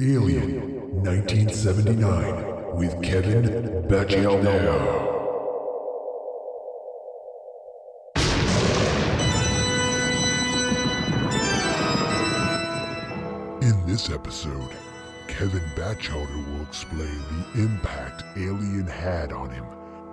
Alien 1979 with Kevin Batchelder. In this episode, Kevin Batchelder will explain the impact Alien had on him.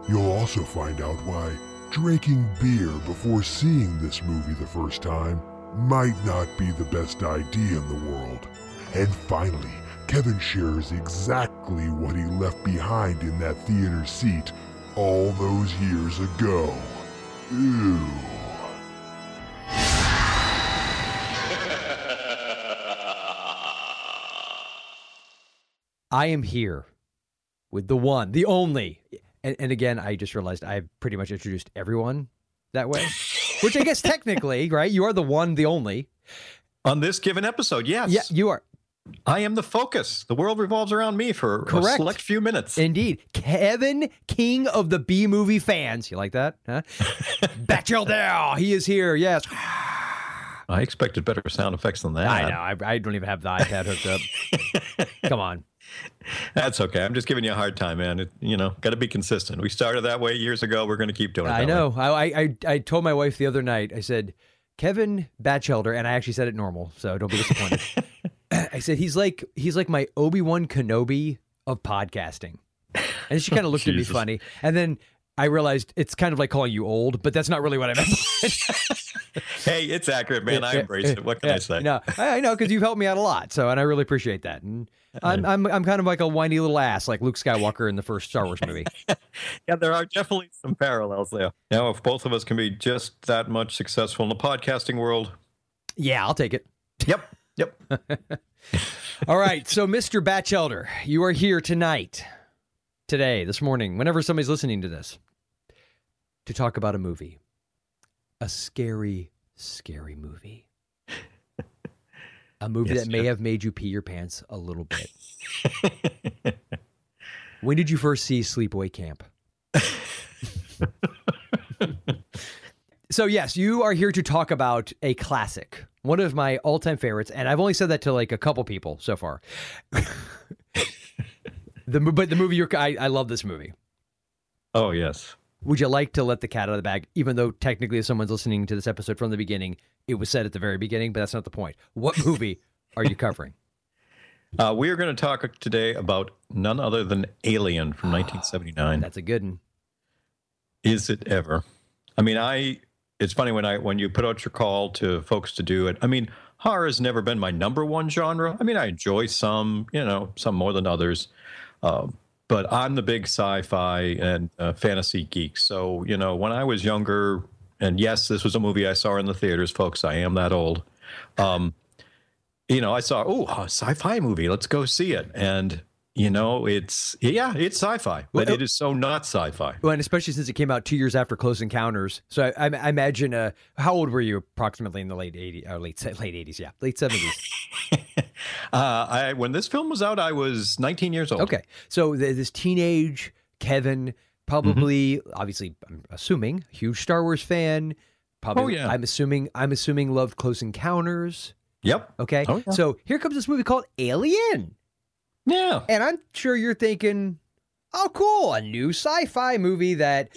You'll also find out why drinking beer before seeing this movie the first time might not be the best idea in the world. And finally, Kevin shares exactly what he left behind in that theater seat all those years ago. Ew. I am here with the one, the only. And again, I just realized I've pretty much introduced everyone that way, which I guess technically, right? You are the one, the only. On this given episode, yes. Yeah, you are. I am the focus. The world revolves around me for a select few minutes. Indeed. Kevin, king of the B-movie fans. You like that? Huh? Batchelder, he is here. Yes. I expected better sound effects than that. I know. I don't even have the iPad hooked up. Come on. That's okay. I'm just giving you a hard time, man. Got to be consistent. We started that way years ago. We're going to keep doing it. I know. I told my wife the other night, I said, Kevin Batchelder, and I actually said it normal, so don't be disappointed. I said, he's like my Obi-Wan Kenobi of podcasting. And she kind of looked at me funny. And then I realized it's kind of like calling you old, but that's not really what I meant. Hey, it's accurate, man. I embrace it. What can I say? No, I know, because you've helped me out a lot, and I really appreciate that. And I'm kind of like a whiny little ass, like Luke Skywalker in the first Star Wars movie. Yeah, there are definitely some parallels there. Now, if both of us can be just that much successful in the podcasting world. Yeah, I'll take it. Yep. All right, so Mr. Batchelder, you are here tonight, today, this morning, whenever somebody's listening to this, to talk about a movie. A scary, scary movie. A movie that may have made you pee your pants a little bit. When did you first see Sleepaway Camp? So yes, you are here to talk about a classic, one of my all-time favorites, and I've only said that to like a couple people so far. But the movie, I love this movie. Oh, yes. Would you like to let the cat out of the bag, even though technically if someone's listening to this episode from the beginning, it was said at the very beginning, but that's not the point. What movie are you covering? We are going to talk today about none other than Alien from 1979. That's a good one. Is it ever? I mean, it's funny when you put out your call to folks to do it. I mean, horror has never been my number one genre. I mean, I enjoy some, some more than others. But I'm the big sci-fi and fantasy geek. So, when I was younger, and yes, this was a movie I saw in the theaters, folks, I am that old. I saw, a sci-fi movie. Let's go see it. And, it's sci-fi, but it is so not sci-fi. Well, and especially since it came out 2 years after Close Encounters. So I imagine, how old were you approximately in the late 70s? When this film was out, I was 19 years old. Okay. So this teenage Kevin, probably, obviously, I'm assuming, huge Star Wars fan. Probably, I'm assuming loved Close Encounters. Yep. Okay. Oh, yeah. So here comes this movie called Alien. Yeah. And I'm sure you're thinking, oh, cool, a new sci-fi movie that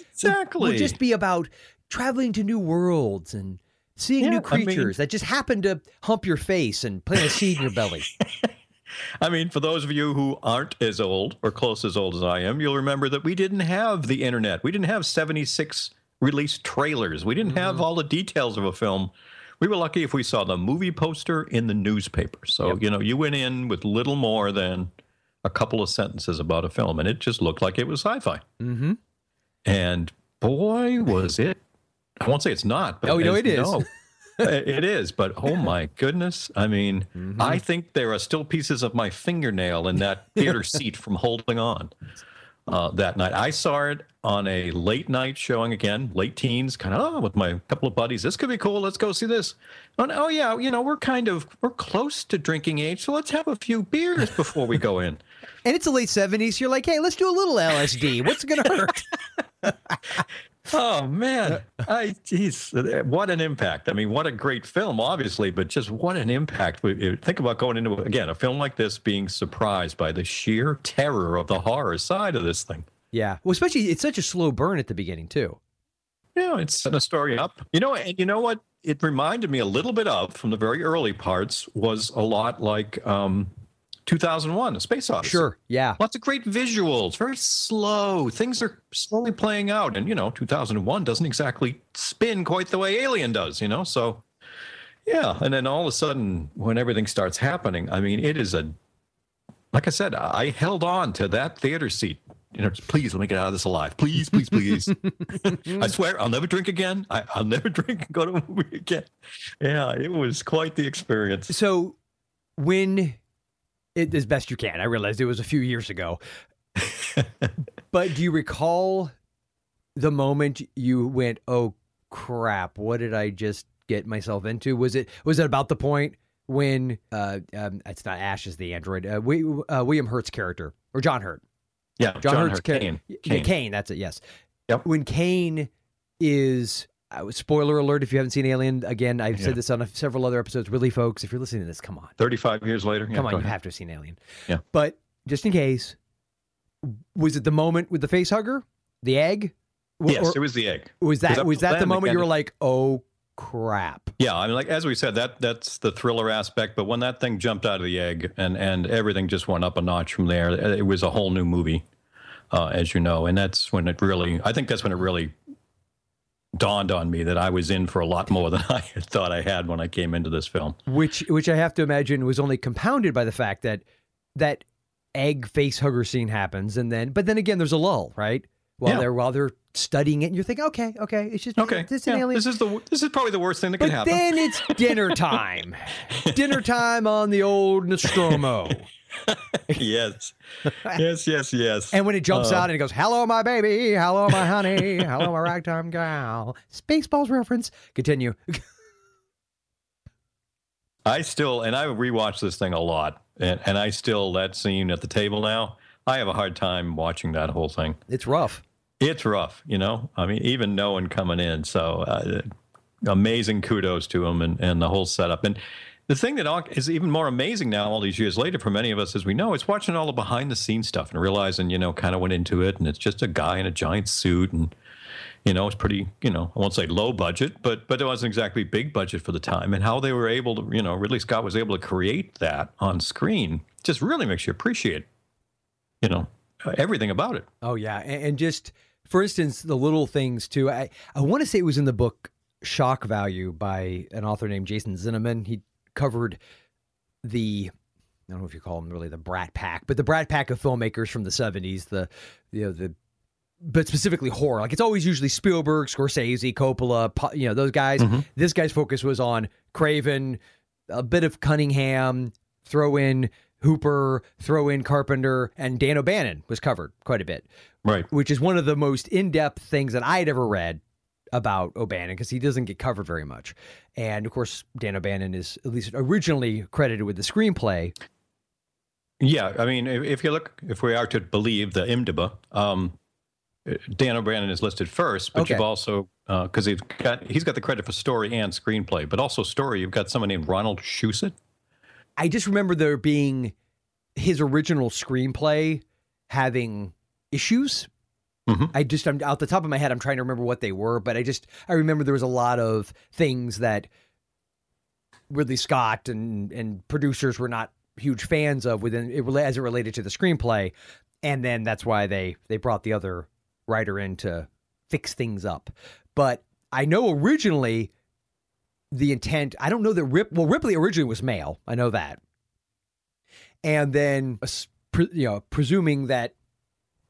will just be about traveling to new worlds and seeing new creatures that just happen to hump your face and plant a seed in your belly. I mean, for those of you who aren't as old or close as old as I am, you'll remember that we didn't have the internet. We didn't have 76 release trailers. We didn't have all the details of a film. We were lucky if we saw the movie poster in the newspaper. So, you went in with little more than a couple of sentences about a film, and it just looked like it was sci-fi. Mm-hmm. And boy, was it. I won't say it's not, but it is. It is, but oh my goodness. I mean, I think there are still pieces of my fingernail in that theater seat from holding on that night. I saw it on a late night showing again, late teens, with my couple of buddies. This could be cool. Let's go see this. And, we're close to drinking age, so let's have a few beers before we go in. And it's the late 70s. You're like, hey, let's do a little LSD. What's going to hurt? Oh, man. Geez, what an impact. I mean, what a great film, obviously, but just what an impact. Think about going into, again, a film like this, being surprised by the sheer terror of the horror side of this thing. Yeah. Well, especially it's such a slow burn at the beginning, too. Yeah, it's a story up. You know what it reminded me a little bit of from the very early parts was a lot like 2001, A Space Odyssey. Sure, yeah. Lots of great visuals, very slow. Things are slowly playing out. And, 2001 doesn't exactly spin quite the way Alien does, So, yeah. And then all of a sudden, when everything starts happening, I mean, it is like I said, I held on to that theater seat. Please let me get out of this alive. Please, please, please. I swear I'll never drink again. I'll never drink and go to a movie again. Yeah, it was quite the experience. So when... as best you can. I realized it was a few years ago. But do you recall the moment you went, oh, crap, what did I just get myself into? Was it about the point when, it's not Ash, is the android, William Hurt's character, or John Hurt. Yeah, John Hurt's Kane. Kane, that's it, yes. Yep. When Kane is... spoiler alert, if you haven't seen Alien, again, I've said this on several other episodes. Really, folks, if you're listening to this, come on. 35 years later. Yeah, come on, you have to have seen Alien. Yeah. But just in case, was it the moment with the facehugger? The egg? Yes, it was the egg. Was that the moment you were like, oh, crap? Yeah, I mean, like, as we said, that's the thriller aspect. But when that thing jumped out of the egg and everything just went up a notch from there, it was a whole new movie, as you know. And that's when it really, I think that's when it really... dawned on me that I was in for a lot more than I had thought I had when I came into this film. Which I have to imagine was only compounded by the fact that that egg face hugger scene happens, but then again there's a lull, right? While they're studying it, and you're thinking, okay, it's just okay. It's an alien. This is probably the worst thing that can happen. Then it's dinner time. Dinner time on the old Nostromo. Yes. And when it jumps out and it goes, hello, my baby. Hello, my honey. Hello, my ragtime gal. Spaceballs reference. Continue. I rewatch this thing a lot. And I still, that scene at the table now, I have a hard time watching that whole thing. It's rough, I mean, even no one coming in. So amazing kudos to him and the whole setup. And the thing that is even more amazing now, all these years later, for many of us, as we know, it's watching all the behind-the-scenes stuff and realizing, kind of went into it, and it's just a guy in a giant suit, and, it's pretty, I won't say low budget, but it wasn't exactly big budget for the time, and how they were able to, Ridley Scott was able to create that on screen just really makes you appreciate, everything about it. Oh, yeah, and just, for instance, the little things, too. I want to say it was in the book Shock Value by an author named Jason Zinneman. He covered I don't know if you call them really the Brat Pack, but the Brat Pack of filmmakers from the 70s, but specifically horror. Like it's always usually Spielberg, Scorsese, Coppola, those guys. Mm-hmm. This guy's focus was on Craven, a bit of Cunningham, throw in Hooper, throw in Carpenter, and Dan O'Bannon was covered quite a bit. Right. Which is one of the most in-depth things that I'd ever read about O'Bannon, because he doesn't get covered very much. And, of course, Dan O'Bannon is at least originally credited with the screenplay. Yeah, I mean, if we are to believe the IMDb, Dan O'Bannon is listed first, but you've also, because he's got the credit for story and screenplay, but also story, you've got someone named Ronald Shusett. I just remember there being his original screenplay having issues. Mm-hmm. I'm out the top of my head, I'm trying to remember what they were, but I remember there was a lot of things that Ridley Scott and producers were not huge fans of within it as it related to the screenplay. And then that's why they brought the other writer in to fix things up. But I know originally the intent, I don't know that Ripley originally was male. I know that. And then, presuming that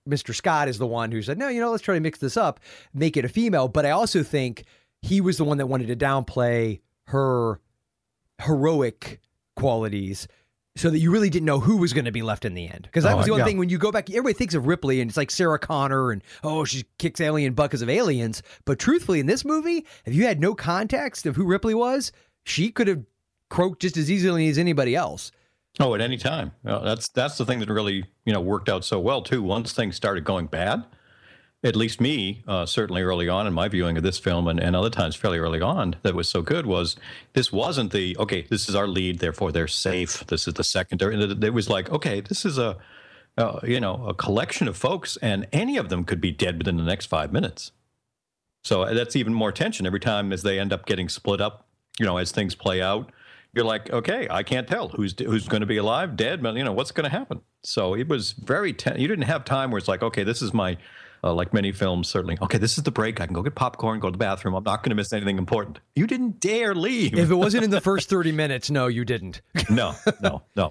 Mr. Scott is the one who said, no, let's try to mix this up, make it a female. But I also think he was the one that wanted to downplay her heroic qualities so that you really didn't know who was going to be left in the end. Because that was the only thing when you go back, everybody thinks of Ripley and it's like Sarah Connor and, she kicks alien buckets of aliens. But truthfully, in this movie, if you had no context of who Ripley was, she could have croaked just as easily as anybody else. Oh, at any time. That's the thing that really, worked out so well, too. Once things started going bad, at least me, certainly early on in my viewing of this film and other times fairly early on, that was so good was this wasn't the, okay, this is our lead, therefore they're safe. This is the secondary. It was like, okay, this is a collection of folks, and any of them could be dead within the next 5 minutes. So that's even more tension every time as they end up getting split up, as things play out. You're like, okay, I can't tell who's going to be alive, dead, but what's going to happen. So it was very tense. You didn't have time where it's like, okay, this is my, like many films certainly, okay, this is the break. I can go get popcorn, go to the bathroom. I'm not going to miss anything important. You didn't dare leave. If it wasn't in the first 30 minutes, no, you didn't. No.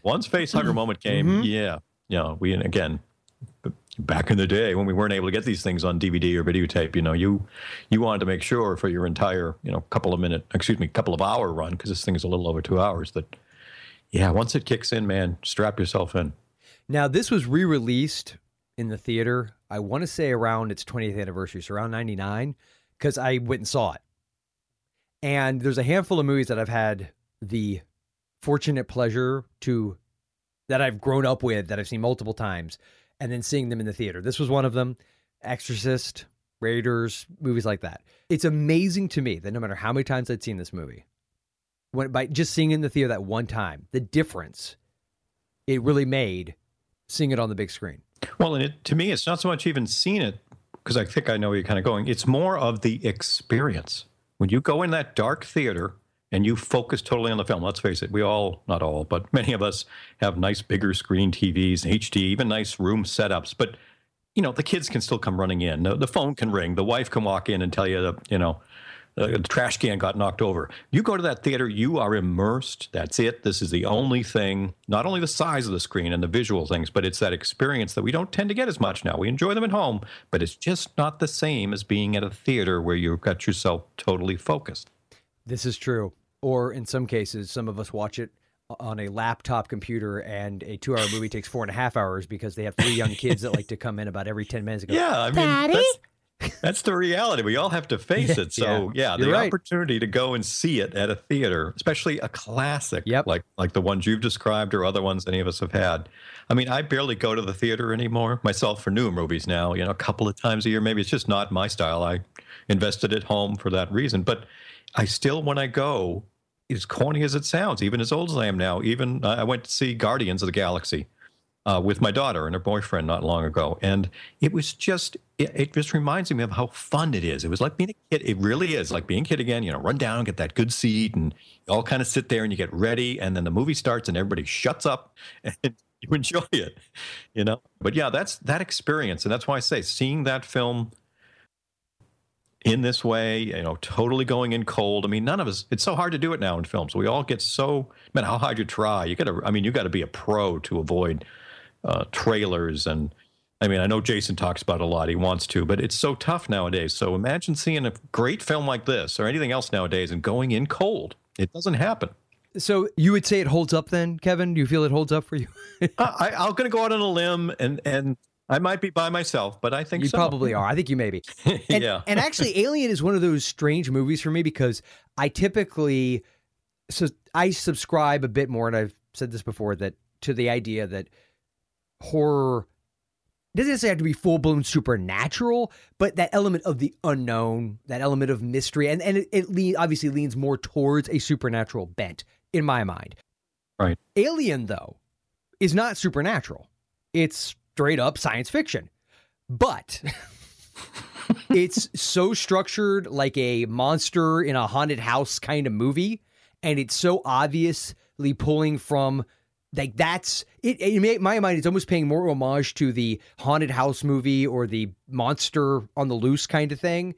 Once facehugger moment came, we, and again, back in the day when we weren't able to get these things on DVD or videotape, you wanted to make sure for your entire, couple of hour run, because this thing is a little over 2 hours, that, once it kicks in, man, strap yourself in. Now, this was re-released in the theater, I want to say around its 20th anniversary, so around 99, because I went and saw it. And there's a handful of movies that I've had the fortunate pleasure to, that I've grown up with, that I've seen multiple times, and then seeing them in the theater. This was one of them. Exorcist, Raiders, movies like that. It's amazing to me that no matter how many times I'd seen this movie, by just seeing it in the theater that one time, the difference it really made seeing it on the big screen. Well, and to me, it's not so much even seeing it, because I think I know where you're kind of going. It's more of the experience. When you go in that dark theater and you focus totally on the film, let's face it, we all, not all, but many of us have nice bigger screen TVs, HD, even nice room setups. But, the kids can still come running in. The phone can ring. The wife can walk in and tell you, the trash can got knocked over. You go to that theater, you are immersed. That's it. This is the only thing, not only the size of the screen and the visual things, but it's that experience that we don't tend to get as much now. We enjoy them at home, but it's just not the same as being at a theater where you've got yourself totally focused. This is true. Or in some cases, some of us watch it on a laptop computer, and a 2-hour movie takes 4.5 hours because they have 3 young kids that like to come in about every 10 minutes. Daddy? That's the reality. We all have to face it. So the opportunity to go and see it at a theater, especially a classic, like the ones you've described or other ones any of us have had. I mean, I barely go to the theater anymore myself for new movies now, a couple of times a year. Maybe it's just not my style. I invested at home for that reason, but I still, when I go, as corny as it sounds, even as old as I am now, even I went to see Guardians of the Galaxy with my daughter and her boyfriend not long ago. And it was just, it just reminds me of how fun it is. It was like being a kid. It really is like being a kid again, run down, get that good seat, and you all kind of sit there and you get ready. And then the movie starts and everybody shuts up and you enjoy it, But yeah, that's that experience. And that's why I say seeing that film in this way, totally going in cold. I mean, none of us, it's so hard to do it now in films. We all get so, man, how hard you try. You got to be a pro to avoid trailers. And I mean, I know Jason talks about a lot. He wants to, but it's so tough nowadays. So imagine seeing a great film like this or anything else nowadays and going in cold. It doesn't happen. So you would say it holds up then, Kevin? Do you feel it holds up for you? I'm going to go out on a limb and I might be by myself, but I think you probably are. I think you may be. And actually, Alien is one of those strange movies for me because I typically, so I subscribe a bit more, and I've said this before, that to the idea that horror doesn't necessarily have to be full-blown supernatural, but that element of the unknown, that element of mystery, and it obviously leans more towards a supernatural bent in my mind. Right. Alien, though, is not supernatural. It's straight up science fiction, but it's so structured like a monster in a haunted house kind of movie. And it's so obviously pulling from like, that's it. In my mind, it's almost paying more homage to the haunted house movie or the monster on the loose kind of thing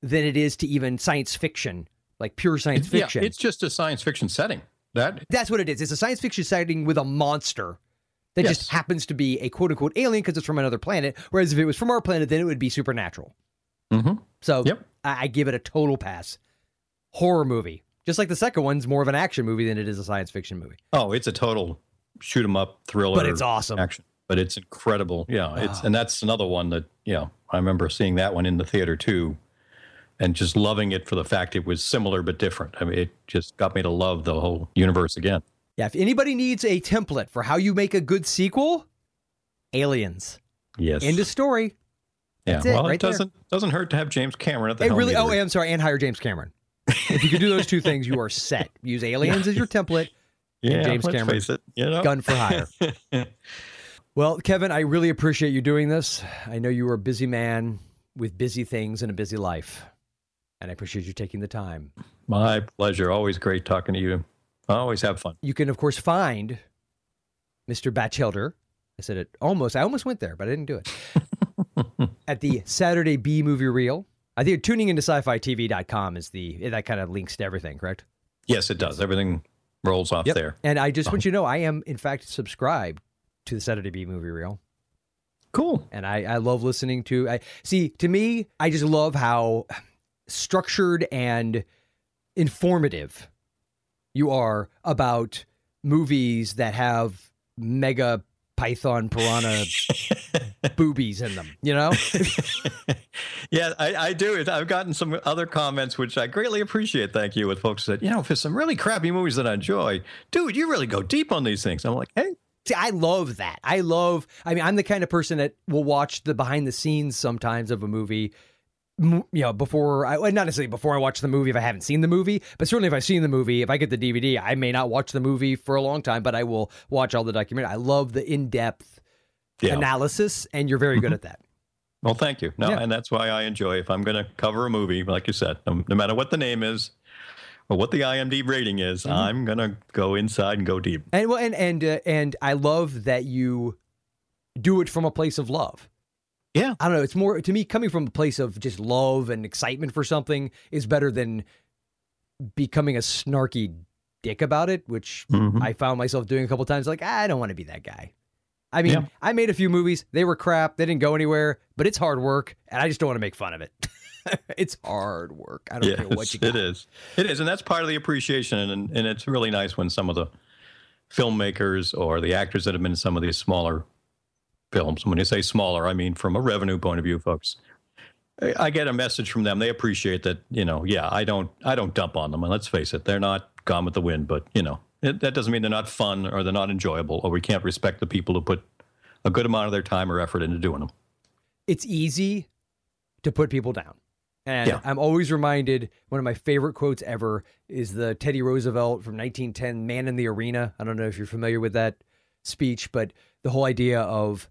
than it is to even science fiction, like pure science fiction. Yeah, it's just a science fiction setting. That's what it is. It's a science fiction setting with a monster that just happens to be a quote-unquote alien because it's from another planet, whereas if it was from our planet, then it would be supernatural. Mm-hmm. So I give it a total pass. Horror movie. Just like the second one's more of an action movie than it is a science fiction movie. Oh, it's a total shoot-'em-up thriller. But it's awesome. Action. But it's incredible. Yeah, and that's another one that, I remember seeing that one in the theater too and just loving it for the fact it was similar but different. I mean, it just got me to love the whole universe again. Yeah, if anybody needs a template for how you make a good sequel, Aliens. Yes. End of story. That's it, well, right doesn't hurt to have James Cameron at the helm. Really, either. Oh, and I'm sorry, and hire James Cameron. If you can do those two things, you are set. Use Aliens as your template. Yeah, and James Cameron, face it, you know? Gun for hire. Well, Kevin, I really appreciate you doing this. I know you are a busy man with busy things and a busy life, and I appreciate you taking the time. My pleasure. Always great talking to you. I always have fun. You can, of course, find Mr. Batchelder. I said it almost. I almost went there, but I didn't do it. At the Saturday B-movie Reel. I think tuningintosifitv.com is that kind of links to everything, correct? Yes, it does. Everything rolls off there. And I just want you to know, I am, in fact, subscribed to the Saturday B-movie Reel. Cool. And I love listening to... to me, I just love how structured and informative you are about movies that have mega python piranha boobies in them, you know? Yeah, I do. I've gotten some other comments, which I greatly appreciate. Thank you. With folks that, you know, for some really crappy movies that I enjoy, dude, you really go deep on these things. I'm like, hey. See, I love that. I mean, I'm the kind of person that will watch the behind the scenes sometimes of a movie, you know, not necessarily before I watch the movie if I haven't seen the movie, but certainly if I've seen the movie, if I get the DVD, I may not watch the movie for a long time, but I will watch all the documentary. I love the in-depth analysis, and you're very good at that. Well, thank you. No, and that's why I enjoy, if I'm going to cover a movie, like you said, no matter what the name is or what the IMDb rating is, I'm going to go inside and go deep. And and I love that you do it from a place of love. Yeah. I don't know. It's more, to me, coming from a place of just love and excitement for something is better than becoming a snarky dick about it, which I found myself doing a couple of times. Like, I don't want to be that guy. I mean, I made a few movies. They were crap. They didn't go anywhere, but it's hard work, and I just don't want to make fun of it. It's hard work. I don't care what you got. It is. It is, and that's part of the appreciation, and it's really nice when some of the filmmakers or the actors that have been in some of these smaller films. When you say smaller, I mean from a revenue point of view, folks. I get a message from them. They appreciate that, you know, I don't dump on them. And let's face it, they're not Gone with the Wind, but, you know, that doesn't mean they're not fun or they're not enjoyable or we can't respect the people who put a good amount of their time or effort into doing them. It's easy to put people down. And I'm always reminded, one of my favorite quotes ever is the Teddy Roosevelt from 1910, Man in the Arena. I don't know if you're familiar with that speech, but the whole idea of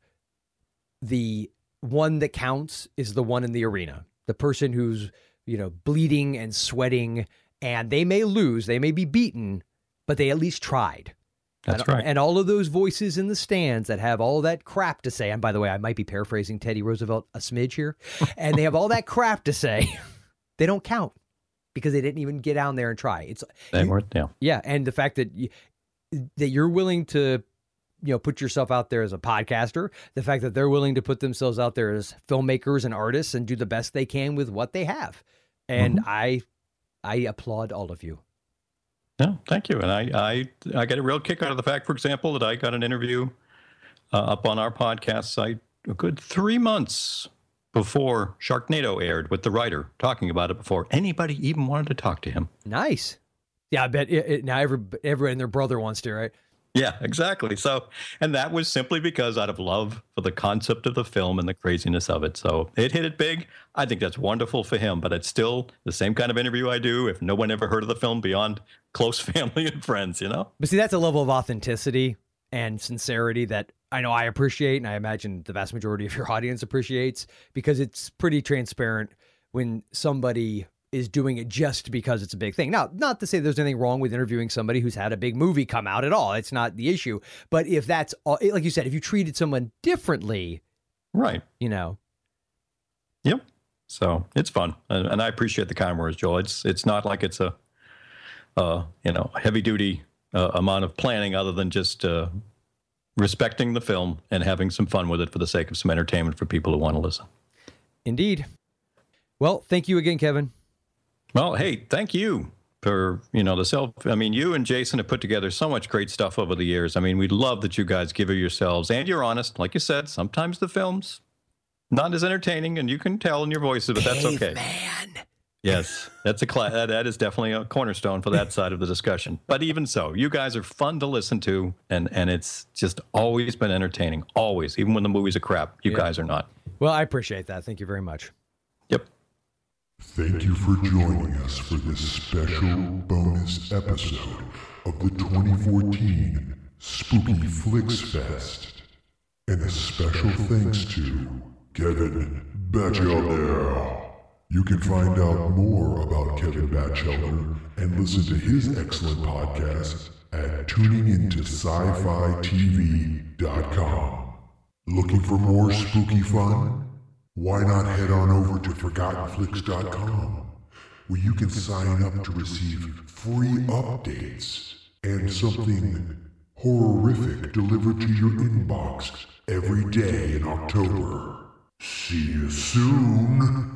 the one that counts is the one in the arena, the person who's, you know, bleeding and sweating, and they may lose, they may be beaten, but they at least tried. That's right. And all of those voices in the stands that have all that crap to say, and by the way, I might be paraphrasing Teddy Roosevelt a smidge here, and they have all that crap to say, they don't count because they didn't even get down there and try. Yeah, and the fact that you're willing to, you know, put yourself out there as a podcaster, the fact that they're willing to put themselves out there as filmmakers and artists and do the best they can with what they have. And I applaud all of you. No, thank you. And I get a real kick out of the fact, for example, that I got an interview up on our podcast site a good 3 months before Sharknado aired with the writer talking about it before anybody even wanted to talk to him. Nice. Yeah, I bet now everyone and their brother wants to, right? Yeah, exactly. So, and that was simply because out of love for the concept of the film and the craziness of it. So it hit it big. I think that's wonderful for him, but it's still the same kind of interview I do if no one ever heard of the film beyond close family and friends, you know? But see, that's a level of authenticity and sincerity that I know I appreciate, and I imagine the vast majority of your audience appreciates, because it's pretty transparent when somebody is doing it just because it's a big thing. Now, not to say there's anything wrong with interviewing somebody who's had a big movie come out at all. It's not the issue. But if that's all, like you said, if you treated someone differently, right? You know. Yep. So it's fun, and I appreciate the kind words, Joel. It's not like it's a heavy duty amount of planning, other than just respecting the film and having some fun with it for the sake of some entertainment for people who want to listen. Indeed. Well, thank you again, Kevin. Well, hey, thank you for, you know, I mean, you and Jason have put together so much great stuff over the years. I mean, we love that you guys give of yourselves, and you're honest. Like you said, sometimes the film's not as entertaining, and you can tell in your voices, but that's okay. Man. Yes, that's that is definitely a cornerstone for that side of the discussion. But even so, you guys are fun to listen to, and it's just always been entertaining, always, even when the movies are crap. You guys are not. Well, I appreciate that. Thank you very much. Yep. Thank you for joining us for this special bonus episode of the 2014 Spooky Flicks Fest. And a special thanks to Kevin Batchelder. You can find out more about Kevin Batchelder and listen to his excellent podcast at tuningintosifitv.com. Looking for more spooky fun? Why not head on over to ForgottenFlix.com, where you can sign up to receive free updates and something horrific delivered to your inbox every day in October. See you soon!